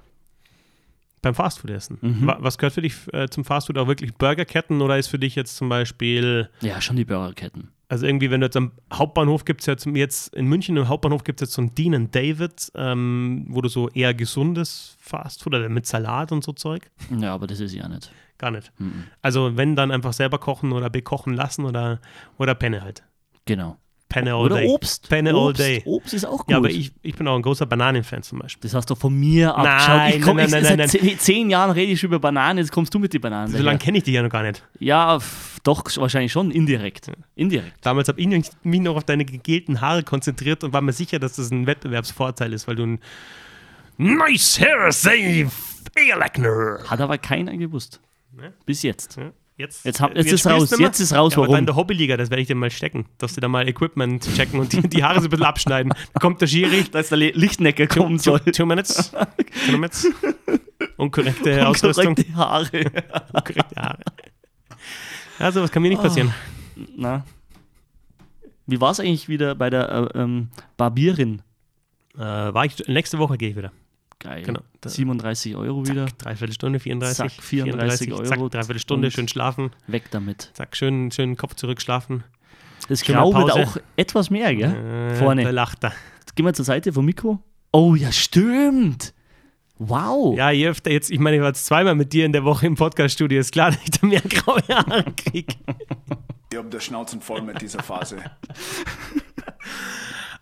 Beim Fastfood-Essen. Mhm. Was gehört für dich zum Fastfood, auch wirklich Burgerketten, oder ist für dich jetzt zum Beispiel... Ja, schon die Burgerketten. Also irgendwie, wenn du jetzt am Hauptbahnhof gibt es jetzt in München im Hauptbahnhof gibt es jetzt so einen Dean & David, wo du so eher gesundes Fastfood oder mit Salat und so Zeug. Ja, aber das ist ja nicht. Gar nicht. Mhm. Also wenn, dann einfach selber kochen oder bekochen lassen oder Penne halt. Genau. Penne all oder day. Obst. Penne Obst, all day. Obst ist auch gut. Ja, aber ich bin auch ein großer Bananenfan zum Beispiel. Das hast du von mir abgeschaut. Nein. 10 Jahren rede ich über Bananen, jetzt kommst du mit den Bananen. So lange kenne ich die ja noch gar nicht. Ja, doch, wahrscheinlich schon, indirekt. Ja. Indirekt. Damals habe ich mich noch auf deine gegelten Haare konzentriert und war mir sicher, dass das ein Wettbewerbsvorteil ist, weil du ein nice hair save Ehrleckner. Hat aber keiner gewusst. Ne? Bis jetzt. Ja. Jetzt ist raus, warum? Ja, aber in der Hobbyliga, das werde ich dir mal stecken, dass die da mal Equipment checken und die Haare so ein bisschen abschneiden. Da kommt der Schiri. Da ist der Lichtnecker kommen soll. 2 minutes. 2 minutes. Unkorrekte Ausrüstung. Unkorrekte Haare. Ja, sowas kann mir nicht passieren. Na. Wie war es eigentlich wieder bei der Barbierin? Nächste Woche gehe ich wieder. Geil. Genau. 37 € zack, wieder. Dreiviertelstunde, 34. Zack, 34 €. Zack, Dreiviertelstunde, schön schlafen. Weg damit. Zack, schön Kopf zurück schlafen. Das knaubert auch etwas mehr, gell? Vorne. Da lacht er. Jetzt gehen wir zur Seite vom Mikro. Oh ja, stimmt. Wow. Ja, je öfter jetzt, ich meine, ich war jetzt zweimal mit dir in der Woche im Podcast-Studio. Ist klar, dass ich da mehr graue Haare kriege. Ich habe das Schnauzen voll mit dieser Phase.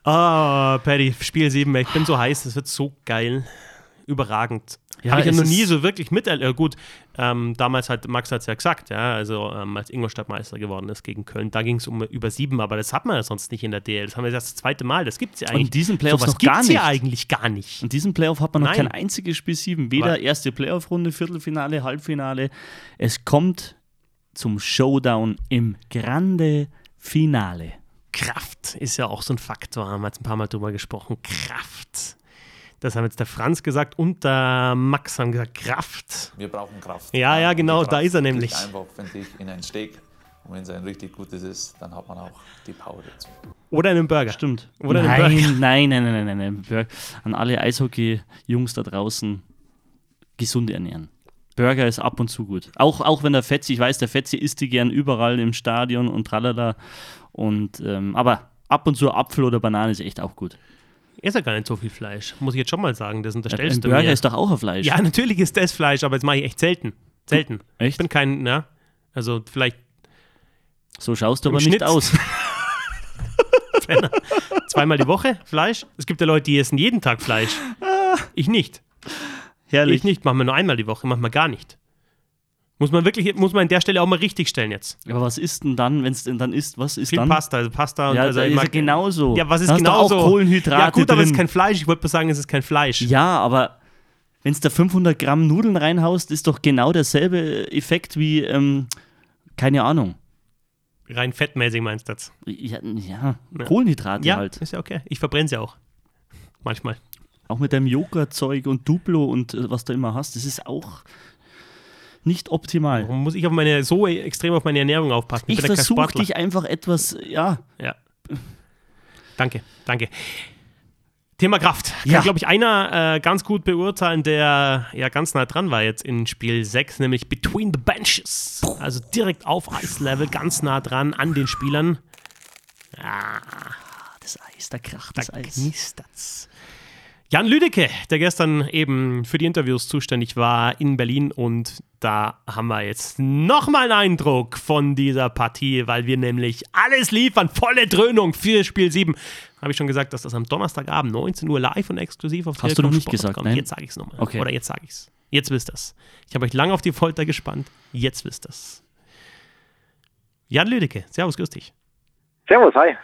Ah, Paddy, Spiel 7. Ich bin so heiß, das wird so geil. Überragend. Ja, habe ich ja noch nie so wirklich miterlebt. Gut, damals hat Max ja gesagt, ja, also als Ingolstadt Meister geworden ist gegen Köln, da ging es um über 7, aber das hat man ja sonst nicht in der DEL. Das haben wir das zweite Mal, das gibt es ja eigentlich. Und diesen Playoff noch gar nicht. Ja eigentlich gar nicht. In diesem Playoff hat man noch kein einziges Spiel 7, weder erste Playoff-Runde, Viertelfinale, Halbfinale. Es kommt zum Showdown im Grande Finale. Kraft ist ja auch so ein Faktor, haben wir jetzt ein paar Mal drüber gesprochen. Kraft. Das haben jetzt der Franz gesagt und der Max haben gesagt, Kraft. Wir brauchen Kraft. Ja, genau, Kraft, da ist er nämlich. Einfach, finde ich, in einen Steak. Und wenn es ein richtig gutes ist, dann hat man auch die Power dazu. Oder einen Burger. Stimmt. Oder einen Burger. Nein. An alle Eishockey-Jungs da draußen, gesund ernähren. Burger ist ab und zu gut. Auch wenn der Fetzi, ich weiß, der Fetzi isst die gern überall im Stadion und tralala. Und, aber ab und zu Apfel oder Banane ist echt auch gut. Ist ja gar nicht so viel Fleisch, muss ich jetzt schon mal sagen. Das unterstellst du mir. Ein Burger ist doch auch ein Fleisch. Ja, natürlich ist das Fleisch, aber das mache ich echt selten. Selten. Echt? Ich bin kein, ja, also vielleicht. So schaust du aber Schnitt. Nicht aus. Zweimal die Woche Fleisch. Es gibt ja Leute, die essen jeden Tag Fleisch. Ich nicht. Herrlich. Ich nicht, machen wir nur einmal die Woche, machen wir gar nicht. Muss man an der Stelle auch mal richtig stellen jetzt. Aber was ist denn dann, wenn es denn dann ist, was ist viel dann? Pasta. Ja, also ist genauso. Ja, was ist genauso? Da hast du auch Kohlenhydrate ja, gut, drin. Aber es ist kein Fleisch. Ich wollte mal sagen, es ist kein Fleisch. Ja, aber wenn es da 500 Gramm Nudeln reinhaust, ist doch genau derselbe Effekt wie, keine Ahnung. Rein fettmäßig meinst du das? Ja. Kohlenhydrate ja, halt. Ja, ist ja okay. Ich verbrenne sie ja auch. Manchmal. Auch mit deinem Joghurtzeug und Duplo und was du immer hast, das ist auch nicht optimal. Warum muss ich so extrem auf meine Ernährung aufpassen? Ich versuche dich einfach etwas, ja. Danke. Thema Kraft. Kann, glaube ich, einer ganz gut beurteilen, der ja ganz nah dran war jetzt in Spiel 6, nämlich Between the Benches. Also direkt auf Eislevel, ganz nah dran an den Spielern. Ah, das Eis, da kracht das Eis. Da knistert's. Jan Lüdecke, der gestern eben für die Interviews zuständig war in Berlin und da haben wir jetzt nochmal einen Eindruck von dieser Partie, weil wir nämlich alles liefern, volle Dröhnung für Spiel 7. Habe ich schon gesagt, dass das am Donnerstagabend 19 Uhr live und exklusiv auf Telekom Sport kommt. Hast du noch nicht gesagt, ne? Jetzt sage ich es nochmal. Okay. Oder jetzt sage ich es. Jetzt wisst ihr es. Ich habe euch lange auf die Folter gespannt. Jetzt wisst ihr es. Jan Lüdecke, servus, grüß dich. Servus, hi.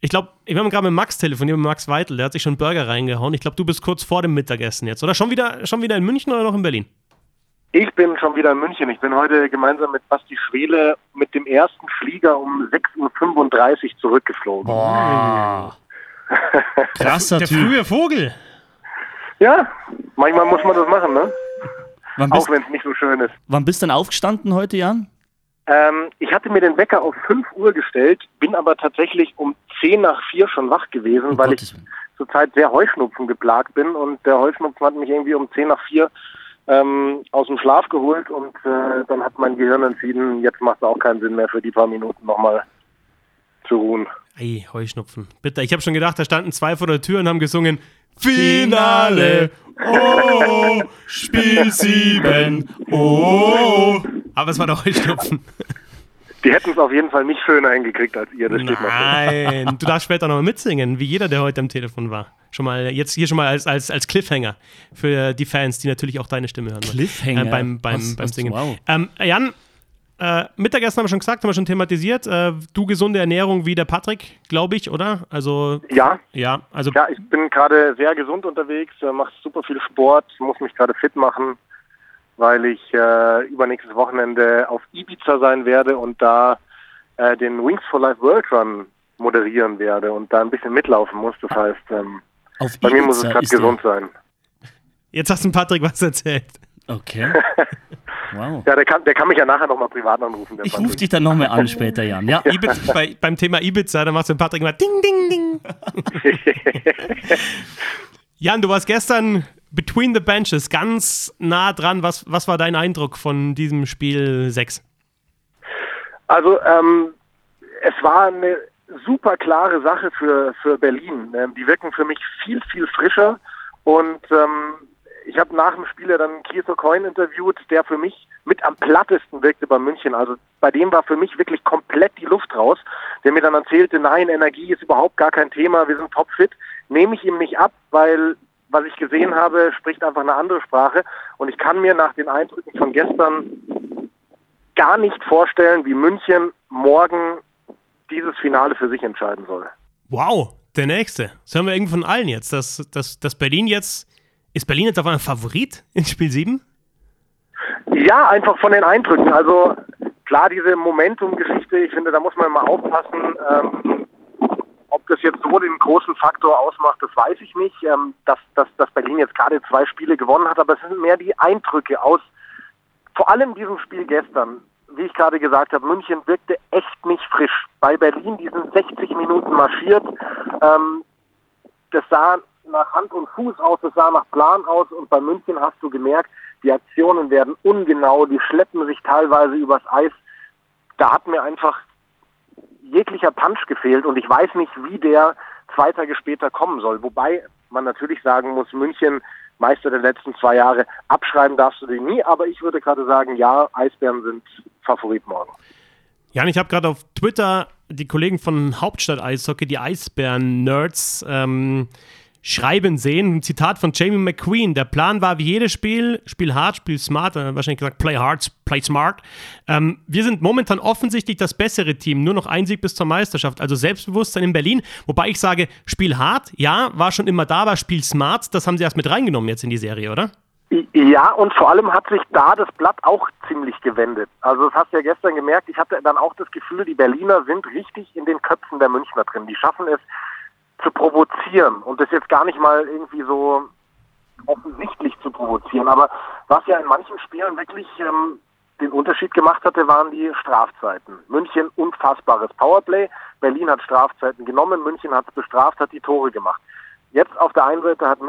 Ich glaube, wir haben gerade mit Max telefoniert, mit Max Weidel, der hat sich schon einen Burger reingehauen. Ich glaube, du bist kurz vor dem Mittagessen jetzt, oder? Schon wieder in München oder noch in Berlin? Ich bin schon wieder in München. Ich bin heute gemeinsam mit Basti Schwele mit dem ersten Flieger um 6.35 Uhr zurückgeflogen. Boah. Krasser Typ. Der frühe Vogel. Ja, manchmal muss man das machen, ne? Auch wenn es nicht so schön ist. Wann bist du denn aufgestanden heute, Jan? Ich hatte mir den Wecker auf 5 Uhr gestellt, bin aber tatsächlich um 10 nach 4 schon wach gewesen, weil ich zurzeit sehr Heuschnupfen geplagt bin und der Heuschnupfen hat mich irgendwie um 10 nach 4 aus dem Schlaf geholt und dann hat mein Gehirn entschieden, jetzt macht es auch keinen Sinn mehr für die paar Minuten nochmal zu ruhen. Ei, Heuschnupfen. Bitte, ich habe schon gedacht, da standen zwei vor der Tür und haben gesungen Finale, oh, Spiel 7, oh. Aber es war doch Heuschnupfen. Die hätten es auf jeden Fall nicht schöner hingekriegt als ihr, das steht mal fest. Nein, du darfst später nochmal mitsingen, wie jeder, der heute am Telefon war. Schon mal, jetzt hier schon mal als Cliffhanger für die Fans, die natürlich auch deine Stimme hören. Cliffhanger? Beim Singen. Wow. Jan, Mittagessen haben wir schon gesagt, haben wir schon thematisiert. Du gesunde Ernährung wie der Patrick, glaube ich, oder? Also ja. Also ja, ich bin gerade sehr gesund unterwegs, mache super viel Sport, muss mich gerade fit machen, weil ich übernächstes Wochenende auf Ibiza sein werde und da den Wings for Life World Run moderieren werde und da ein bisschen mitlaufen muss. Das heißt, bei mir muss es gerade gesund sein. Jetzt hast du Patrick was erzählt. Okay. Wow. Ja, der kann mich ja nachher nochmal privat anrufen. Der ich rufe dich dann nochmal an später, Jan. Ja. Ibiza, beim Thema Ibiza, da machst du den Patrick mal Ding, Ding, Ding. Jan, du warst gestern between the benches, ganz nah dran. Was war dein Eindruck von diesem Spiel 6? Also, es war eine super klare Sache für Berlin. Die wirken für mich viel, viel frischer und ich habe nach dem Spiel dann Keith Aucoin interviewt, der für mich mit am plattesten wirkte bei München. Also bei dem war für mich wirklich komplett die Luft raus. Der mir dann erzählte, nein, Energie ist überhaupt gar kein Thema, wir sind topfit. Nehme ich ihm nicht ab, weil was ich gesehen habe, spricht einfach eine andere Sprache. Und ich kann mir nach den Eindrücken von gestern gar nicht vorstellen, wie München morgen dieses Finale für sich entscheiden soll. Wow, der Nächste. Das hören wir irgendwie von allen jetzt, dass Berlin jetzt... Ist Berlin jetzt auf einmal Favorit in Spiel 7? Ja, einfach von den Eindrücken. Also klar, diese Momentum-Geschichte, ich finde, da muss man mal aufpassen. Ob das jetzt so den großen Faktor ausmacht, das weiß ich nicht. Dass Berlin jetzt gerade 2 Spiele gewonnen hat, aber es sind mehr die Eindrücke aus, vor allem diesem Spiel gestern. Wie ich gerade gesagt habe, München wirkte echt nicht frisch. Bei Berlin, die sind 60 Minuten marschiert. Das sah nach Hand und Fuß aus, das sah nach Plan aus und bei München hast du gemerkt, die Aktionen werden ungenau, die schleppen sich teilweise übers Eis. Da hat mir einfach jeglicher Punch gefehlt und ich weiß nicht, wie der 2 Tage später kommen soll. Wobei man natürlich sagen muss, München, Meister der letzten 2 Jahre, abschreiben darfst du den nie, aber ich würde gerade sagen, ja, Eisbären sind Favorit morgen. Jan, ich habe gerade auf Twitter die Kollegen von Hauptstadt Eishockey, die Eisbären-Nerds, schreiben sehen. Ein Zitat von Jamie McQueen. Der Plan war wie jedes Spiel, spiel hart, spiel smart. Wahrscheinlich gesagt, play hard, play smart. Wir sind momentan offensichtlich das bessere Team. Nur noch ein Sieg bis zur Meisterschaft. Also Selbstbewusstsein in Berlin. Wobei ich sage, spiel hart, ja, war schon immer da, aber spiel smart, das haben sie erst mit reingenommen jetzt in die Serie, oder? Ja, und vor allem hat sich da das Blatt auch ziemlich gewendet. Also das hast du ja gestern gemerkt. Ich hatte dann auch das Gefühl, die Berliner sind richtig in den Köpfen der Münchner drin. Die schaffen es, zu provozieren und das jetzt gar nicht mal irgendwie so offensichtlich zu provozieren. Aber was ja in manchen Spielen wirklich den Unterschied gemacht hatte, waren die Strafzeiten. München unfassbares Powerplay, Berlin hat Strafzeiten genommen, München hat es bestraft, hat die Tore gemacht. Jetzt auf der einen Seite hat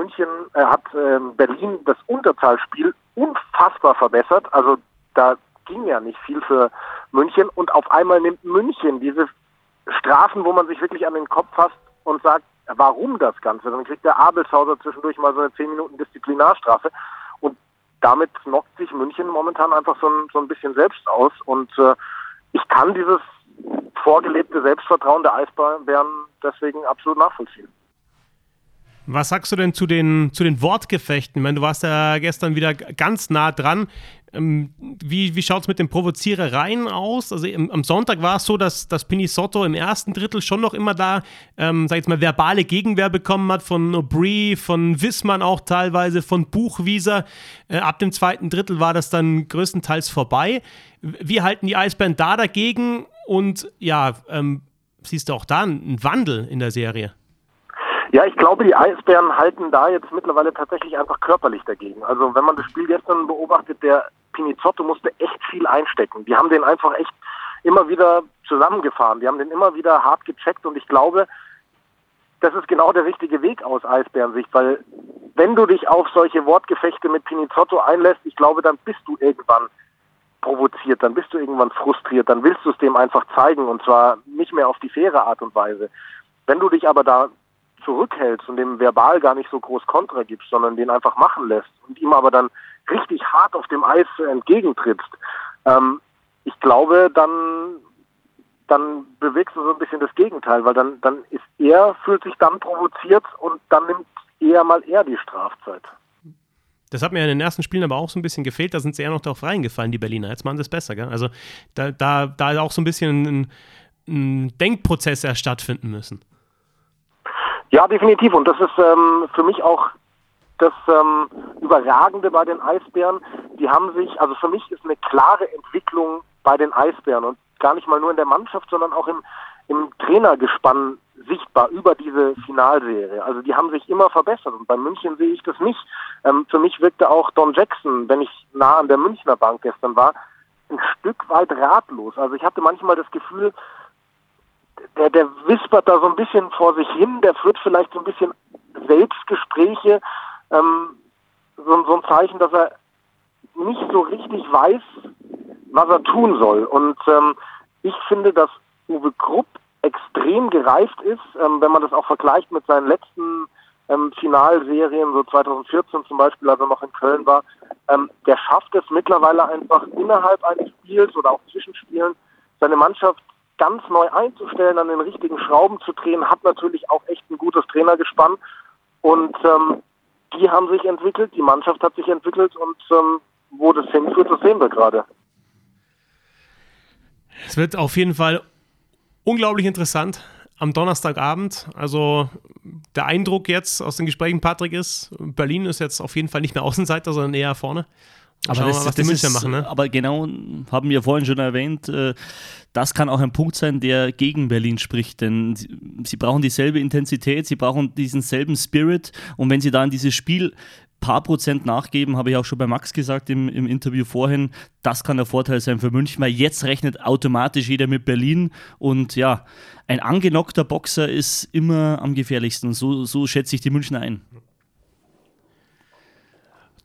Berlin das Unterzahlspiel unfassbar verbessert, also da ging ja nicht viel für München und auf einmal nimmt München diese Strafen, wo man sich wirklich an den Kopf fasst, und sagt, warum das Ganze? Dann kriegt der Abelshauser zwischendurch mal so eine 10 Minuten Disziplinarstrafe und damit knockt sich München momentan einfach so ein bisschen selbst aus und ich kann dieses vorgelebte Selbstvertrauen der Eisbären deswegen absolut nachvollziehen. Was sagst du denn zu den Wortgefechten? Ich meine, du warst ja gestern wieder ganz nah dran. Wie schaut es mit den Provozierereien aus? Also am Sonntag war es so, dass Pinisotto im ersten Drittel schon noch immer da, sag ich jetzt mal, verbale Gegenwehr bekommen hat von Aubree, von Wissmann auch teilweise, von Buchwieser. Ab dem zweiten Drittel war das dann größtenteils vorbei. Wie halten die Eisbären da dagegen? Und ja, siehst du auch da einen Wandel in der Serie? Ja, ich glaube, die Eisbären halten da jetzt mittlerweile tatsächlich einfach körperlich dagegen. Also wenn man das Spiel gestern beobachtet, der Pinisotto musste echt viel einstecken. Die haben den einfach echt immer wieder zusammengefahren. Die haben den immer wieder hart gecheckt. Und ich glaube, das ist genau der richtige Weg aus Eisbärensicht. Weil wenn du dich auf solche Wortgefechte mit Pinisotto einlässt, ich glaube, dann bist du irgendwann provoziert, dann bist du irgendwann frustriert, dann willst du es dem einfach zeigen und zwar nicht mehr auf die faire Art und Weise. Wenn du dich aber da zurückhältst und dem verbal gar nicht so groß Kontra gibst, sondern den einfach machen lässt und ihm aber dann richtig hart auf dem Eis entgegentrittst, ich glaube, dann bewegst du so ein bisschen das Gegenteil, weil dann ist er, fühlt sich dann provoziert und dann nimmt eher die Strafzeit. Das hat mir in den ersten Spielen aber auch so ein bisschen gefehlt, da sind sie eher noch darauf reingefallen, die Berliner. Jetzt machen sie es besser, gell? Also da auch so ein bisschen ein Denkprozess erst stattfinden müssen. Ja, definitiv. Und das ist für mich auch das Überragende bei den Eisbären. Die haben sich, also für mich ist eine klare Entwicklung bei den Eisbären und gar nicht mal nur in der Mannschaft, sondern auch im Trainergespann sichtbar über diese Finalserie. Also die haben sich immer verbessert und bei München sehe ich das nicht. Für mich wirkte auch Don Jackson, wenn ich nah an der Münchner Bank gestern war, ein Stück weit ratlos. Also ich hatte manchmal das Gefühl, der wispert da so ein bisschen vor sich hin, der führt vielleicht so ein bisschen Selbstgespräche, so ein Zeichen, dass er nicht so richtig weiß, was er tun soll. Und ich finde, dass Uwe Krupp extrem gereift ist, wenn man das auch vergleicht mit seinen letzten Finalserien, so 2014 zum Beispiel, als er noch in Köln war, der schafft es mittlerweile einfach innerhalb eines Spiels oder auch Zwischenspielen, seine Mannschaft ganz neu einzustellen, an den richtigen Schrauben zu drehen, hat natürlich auch echt ein gutes Trainergespann und die haben sich entwickelt, die Mannschaft hat sich entwickelt und wo das hinführt, das sehen wir gerade. Es wird auf jeden Fall unglaublich interessant am Donnerstagabend. Also der Eindruck jetzt aus den Gesprächen, Patrick, ist, Berlin ist jetzt auf jeden Fall nicht mehr Außenseiter, sondern eher vorne. Aber das, mal, was die Münchner machen, ne? Aber genau, haben wir vorhin schon erwähnt, das kann auch ein Punkt sein, der gegen Berlin spricht, denn sie brauchen dieselbe Intensität, sie brauchen diesen selben Spirit und wenn sie da in dieses Spiel paar Prozent nachgeben, habe ich auch schon bei Max gesagt im Interview vorhin, das kann der Vorteil sein für München, weil jetzt rechnet automatisch jeder mit Berlin und ja, ein angenockter Boxer ist immer am gefährlichsten, so schätze ich die Münchner ein.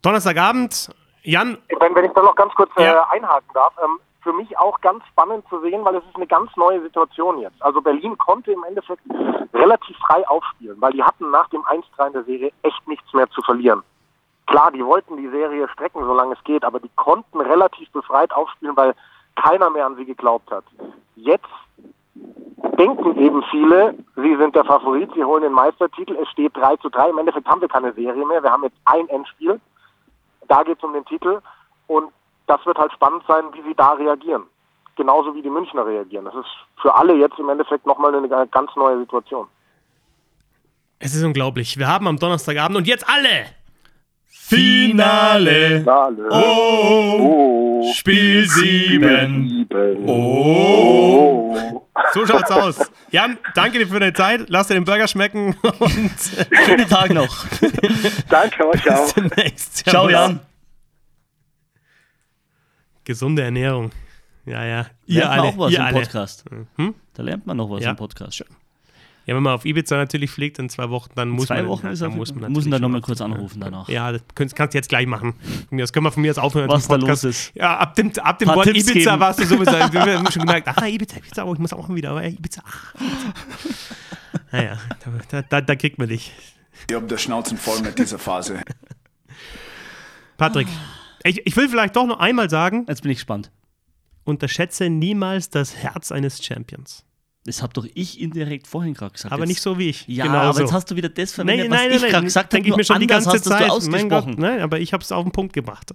Donnerstagabend, Jan. Wenn ich da noch ganz kurz einhaken darf, für mich auch ganz spannend zu sehen, weil es ist eine ganz neue Situation jetzt. Also Berlin konnte im Endeffekt relativ frei aufspielen, weil die hatten nach dem 1-3 in der Serie echt nichts mehr zu verlieren. Klar, die wollten die Serie strecken, solange es geht, aber die konnten relativ befreit aufspielen, weil keiner mehr an sie geglaubt hat. Jetzt denken eben viele, sie sind der Favorit, sie holen den Meistertitel, es steht 3-3, im Endeffekt haben wir keine Serie mehr, wir haben jetzt ein Endspiel, da geht es um den Titel und das wird halt spannend sein, wie sie da reagieren. Genauso wie die Münchner reagieren. Das ist für alle jetzt im Endeffekt nochmal eine ganz neue Situation. Es ist unglaublich. Wir haben am Donnerstagabend und jetzt alle... Finale. Oh. Spiel 7. Oh. So schaut's aus. Jan, danke dir für deine Zeit. Lass dir den Burger schmecken und schönen Tag noch. Danke euch auch. Bis demnächst. Ciao, Jan. Gesunde Ernährung. Ja. Ihr lernt noch was im Podcast. Hm? Da lernt man noch was im Podcast. Schön. Ja, wenn man auf Ibiza natürlich fliegt in 2 Wochen, dann muss man dann nochmal kurz anrufen danach. Ja, das kannst du jetzt gleich machen. Das können wir von mir jetzt aufhören. Was da los ist. Ja, ab dem Wort Tipps Ibiza geben. Warst du sowieso. Wir haben schon gemerkt, Ibiza, aber ich muss auch wieder. Ibiza. Naja, da kriegt man dich. Ihr habt der Schnauzen voll mit dieser Phase. Patrick, ich will vielleicht doch noch einmal sagen. Jetzt bin ich gespannt. Unterschätze niemals das Herz eines Champions. Das habe doch ich indirekt vorhin gerade gesagt. Aber jetzt, nicht so wie ich. Ja, genau aber so. Jetzt hast du wieder das verwendet, was ich gerade gesagt habe. Denke ich mir schon die ganze Zeit. Mein Gott, nein, aber ich habe es auf den Punkt gebracht.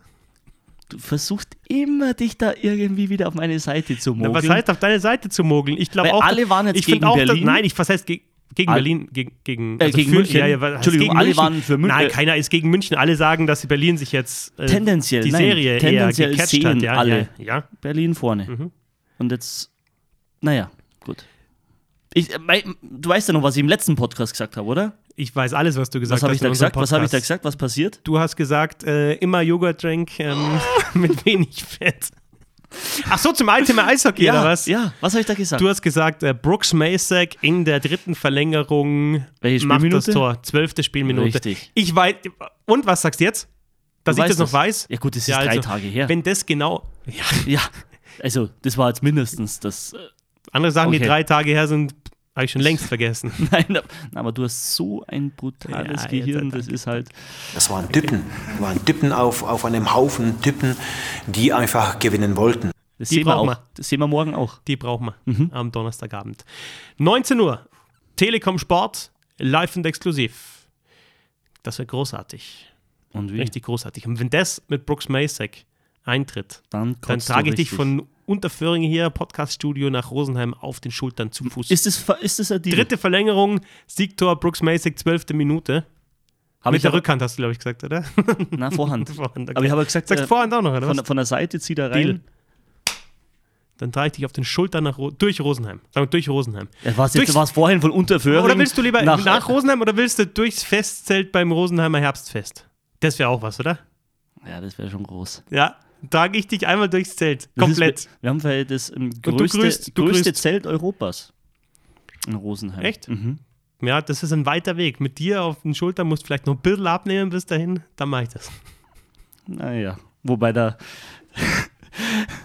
Du versuchst immer, dich da irgendwie wieder auf meine Seite zu mogeln. Na, was heißt auf deine Seite zu mogeln? Ich glaube auch. Alle waren jetzt gegen Berlin. Gegen München. Entschuldigung, alle waren für München. Nein, keiner ist gegen München. Alle sagen, dass Berlin sich jetzt die Serie eher gecatcht hat. Alle. Berlin vorne. Und jetzt, naja, gut. Du weißt ja noch, was ich im letzten Podcast gesagt habe, oder? Ich weiß alles, was du gesagt hast. Was habe ich da gesagt? Was passiert? Du hast gesagt, immer Joghurt-Drink mit wenig Fett. Ach so, zum Thema Eishockey, oder was? Ja, was habe ich da gesagt? Du hast gesagt, Brooks Macek in der 3. Verlängerung macht das Tor. 12. Spielminute. Richtig. Ich weiß. Und was sagst du jetzt? Dass ich das noch weiß? Ja gut, das ist ja, 3 Tage her. Wenn das genau... Ja, also das war jetzt mindestens das... Andere Sachen, okay, die 3 Tage her sind, habe ich schon längst vergessen. Nein, aber du hast so ein brutales Gehirn, das ist halt... Das waren Typen, auf einem Haufen Typen, die einfach gewinnen wollten. Das sehen wir auch. Das sehen wir morgen auch. Die brauchen wir am Donnerstagabend. 19 Uhr, Telekom Sport, live und exklusiv. Das wird großartig. Und wie? Richtig großartig. Und wenn das mit Brooks Macek eintritt, dann trage ich dich von Unterföhring hier, Podcaststudio nach Rosenheim auf den Schultern zum Fuß. Ist das ein Deal? 3. Verlängerung, Siegtor, Brooks Macek, 12. Minute. Mit der Rückhand hast du, glaube ich, gesagt, oder? Na, Vorhand okay. Aber ich habe gesagt, sagst Vorhand auch noch, oder? Von der Seite zieht er rein. Deal. Dann trage ich dich auf den Schultern durch Rosenheim. Sagen wir durch Rosenheim. Ja, du warst vorhin von Unterföhring. Oder willst du lieber nach Rosenheim oder willst du durchs Festzelt beim Rosenheimer Herbstfest? Das wäre auch was, oder? Ja, das wäre schon groß. Ja, trage ich dich einmal durchs Zelt. Komplett. Wir haben vielleicht das größte Zelt Europas in Rosenheim. Echt? Mhm. Ja, das ist ein weiter Weg. Mit dir auf den Schultern musst du vielleicht noch ein bisschen abnehmen bis dahin. Dann mache ich das. Naja, wobei da...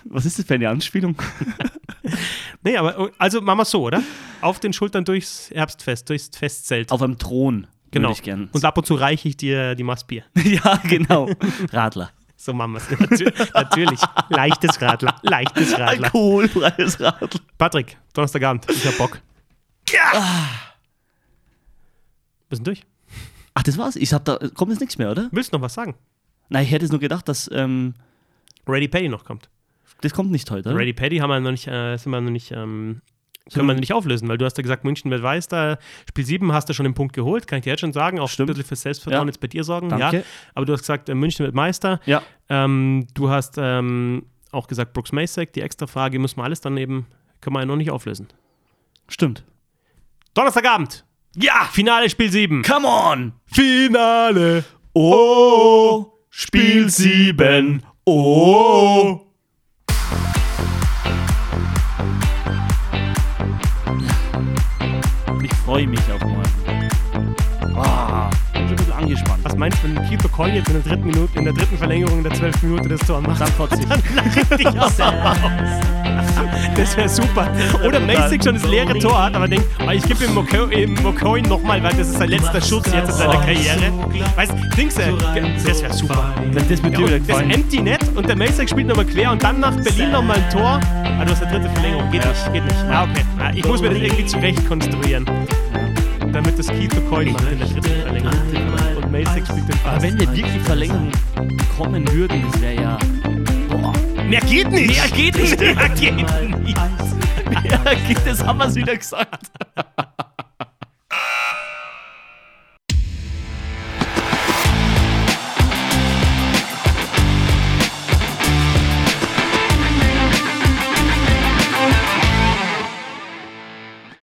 Was ist das für eine Anspielung? Nee, aber also machen wir es so, oder? Auf den Schultern durchs Herbstfest, durchs Festzelt. Auf einem Thron, genau. Würde ich gerne. Und ab und zu reiche ich dir die Maß Bier. Ja, genau. Radler. So machen wir es. Natürlich. Leichtes Radler. Alkoholfreies Radler. Patrick, Donnerstagabend. Ich hab Bock. Ja! Bist du durch? Ach, das war's. Kommt jetzt nichts mehr, oder? Willst du noch was sagen? Nein, ich hätte es nur gedacht, dass... Ready Paddy noch kommt. Das kommt nicht heute, oder? Ready Paddy haben wir noch nicht, können wir noch nicht auflösen, weil du hast ja gesagt, München wird Meister, Spiel 7 hast du schon den Punkt geholt, kann ich dir jetzt schon sagen, auch ein bisschen für Selbstvertrauen jetzt bei dir sorgen. Danke. Ja. Aber du hast gesagt, München wird Meister. Ja. Du hast auch gesagt, Brooks Macek, die extra Frage, müssen wir alles daneben, können wir ja noch nicht auflösen. Stimmt. Donnerstagabend. Ja, Finale Spiel 7. Come on! Finale. Oh, Spiel 7. Oh! Ich freue mich auf morgen. Ich bin schon ein bisschen angespannt. Was meinst du, wenn Keith Aucoin jetzt in der 3. Verlängerung in der 12. Minute das Tor macht? Dann kotzig. Dann lache ich aus der Haus. Das wäre super. Oder Macek schon das leere Tor hat, aber denkt, ich gebe ihm Aucoin nochmal, weil das ist sein letzter Schutz jetzt in seiner Karriere. Weißt du, das wäre super. Das mit dir das Empty Net und der Macek spielt nochmal quer und dann nach Berlin nochmal ein Tor. Aber du hast eine 3. Verlängerung. Geht nicht. Okay. Ich muss mir das irgendwie zurecht konstruieren. Damit das Keith Aucoin macht in der 3. Verlängerung. Und Macek spielt den Pass. Aber wenn wir wirklich Verlängerung kommen würden, das wäre ja... Boah. Mehr geht nicht. Das haben wir es wieder gesagt.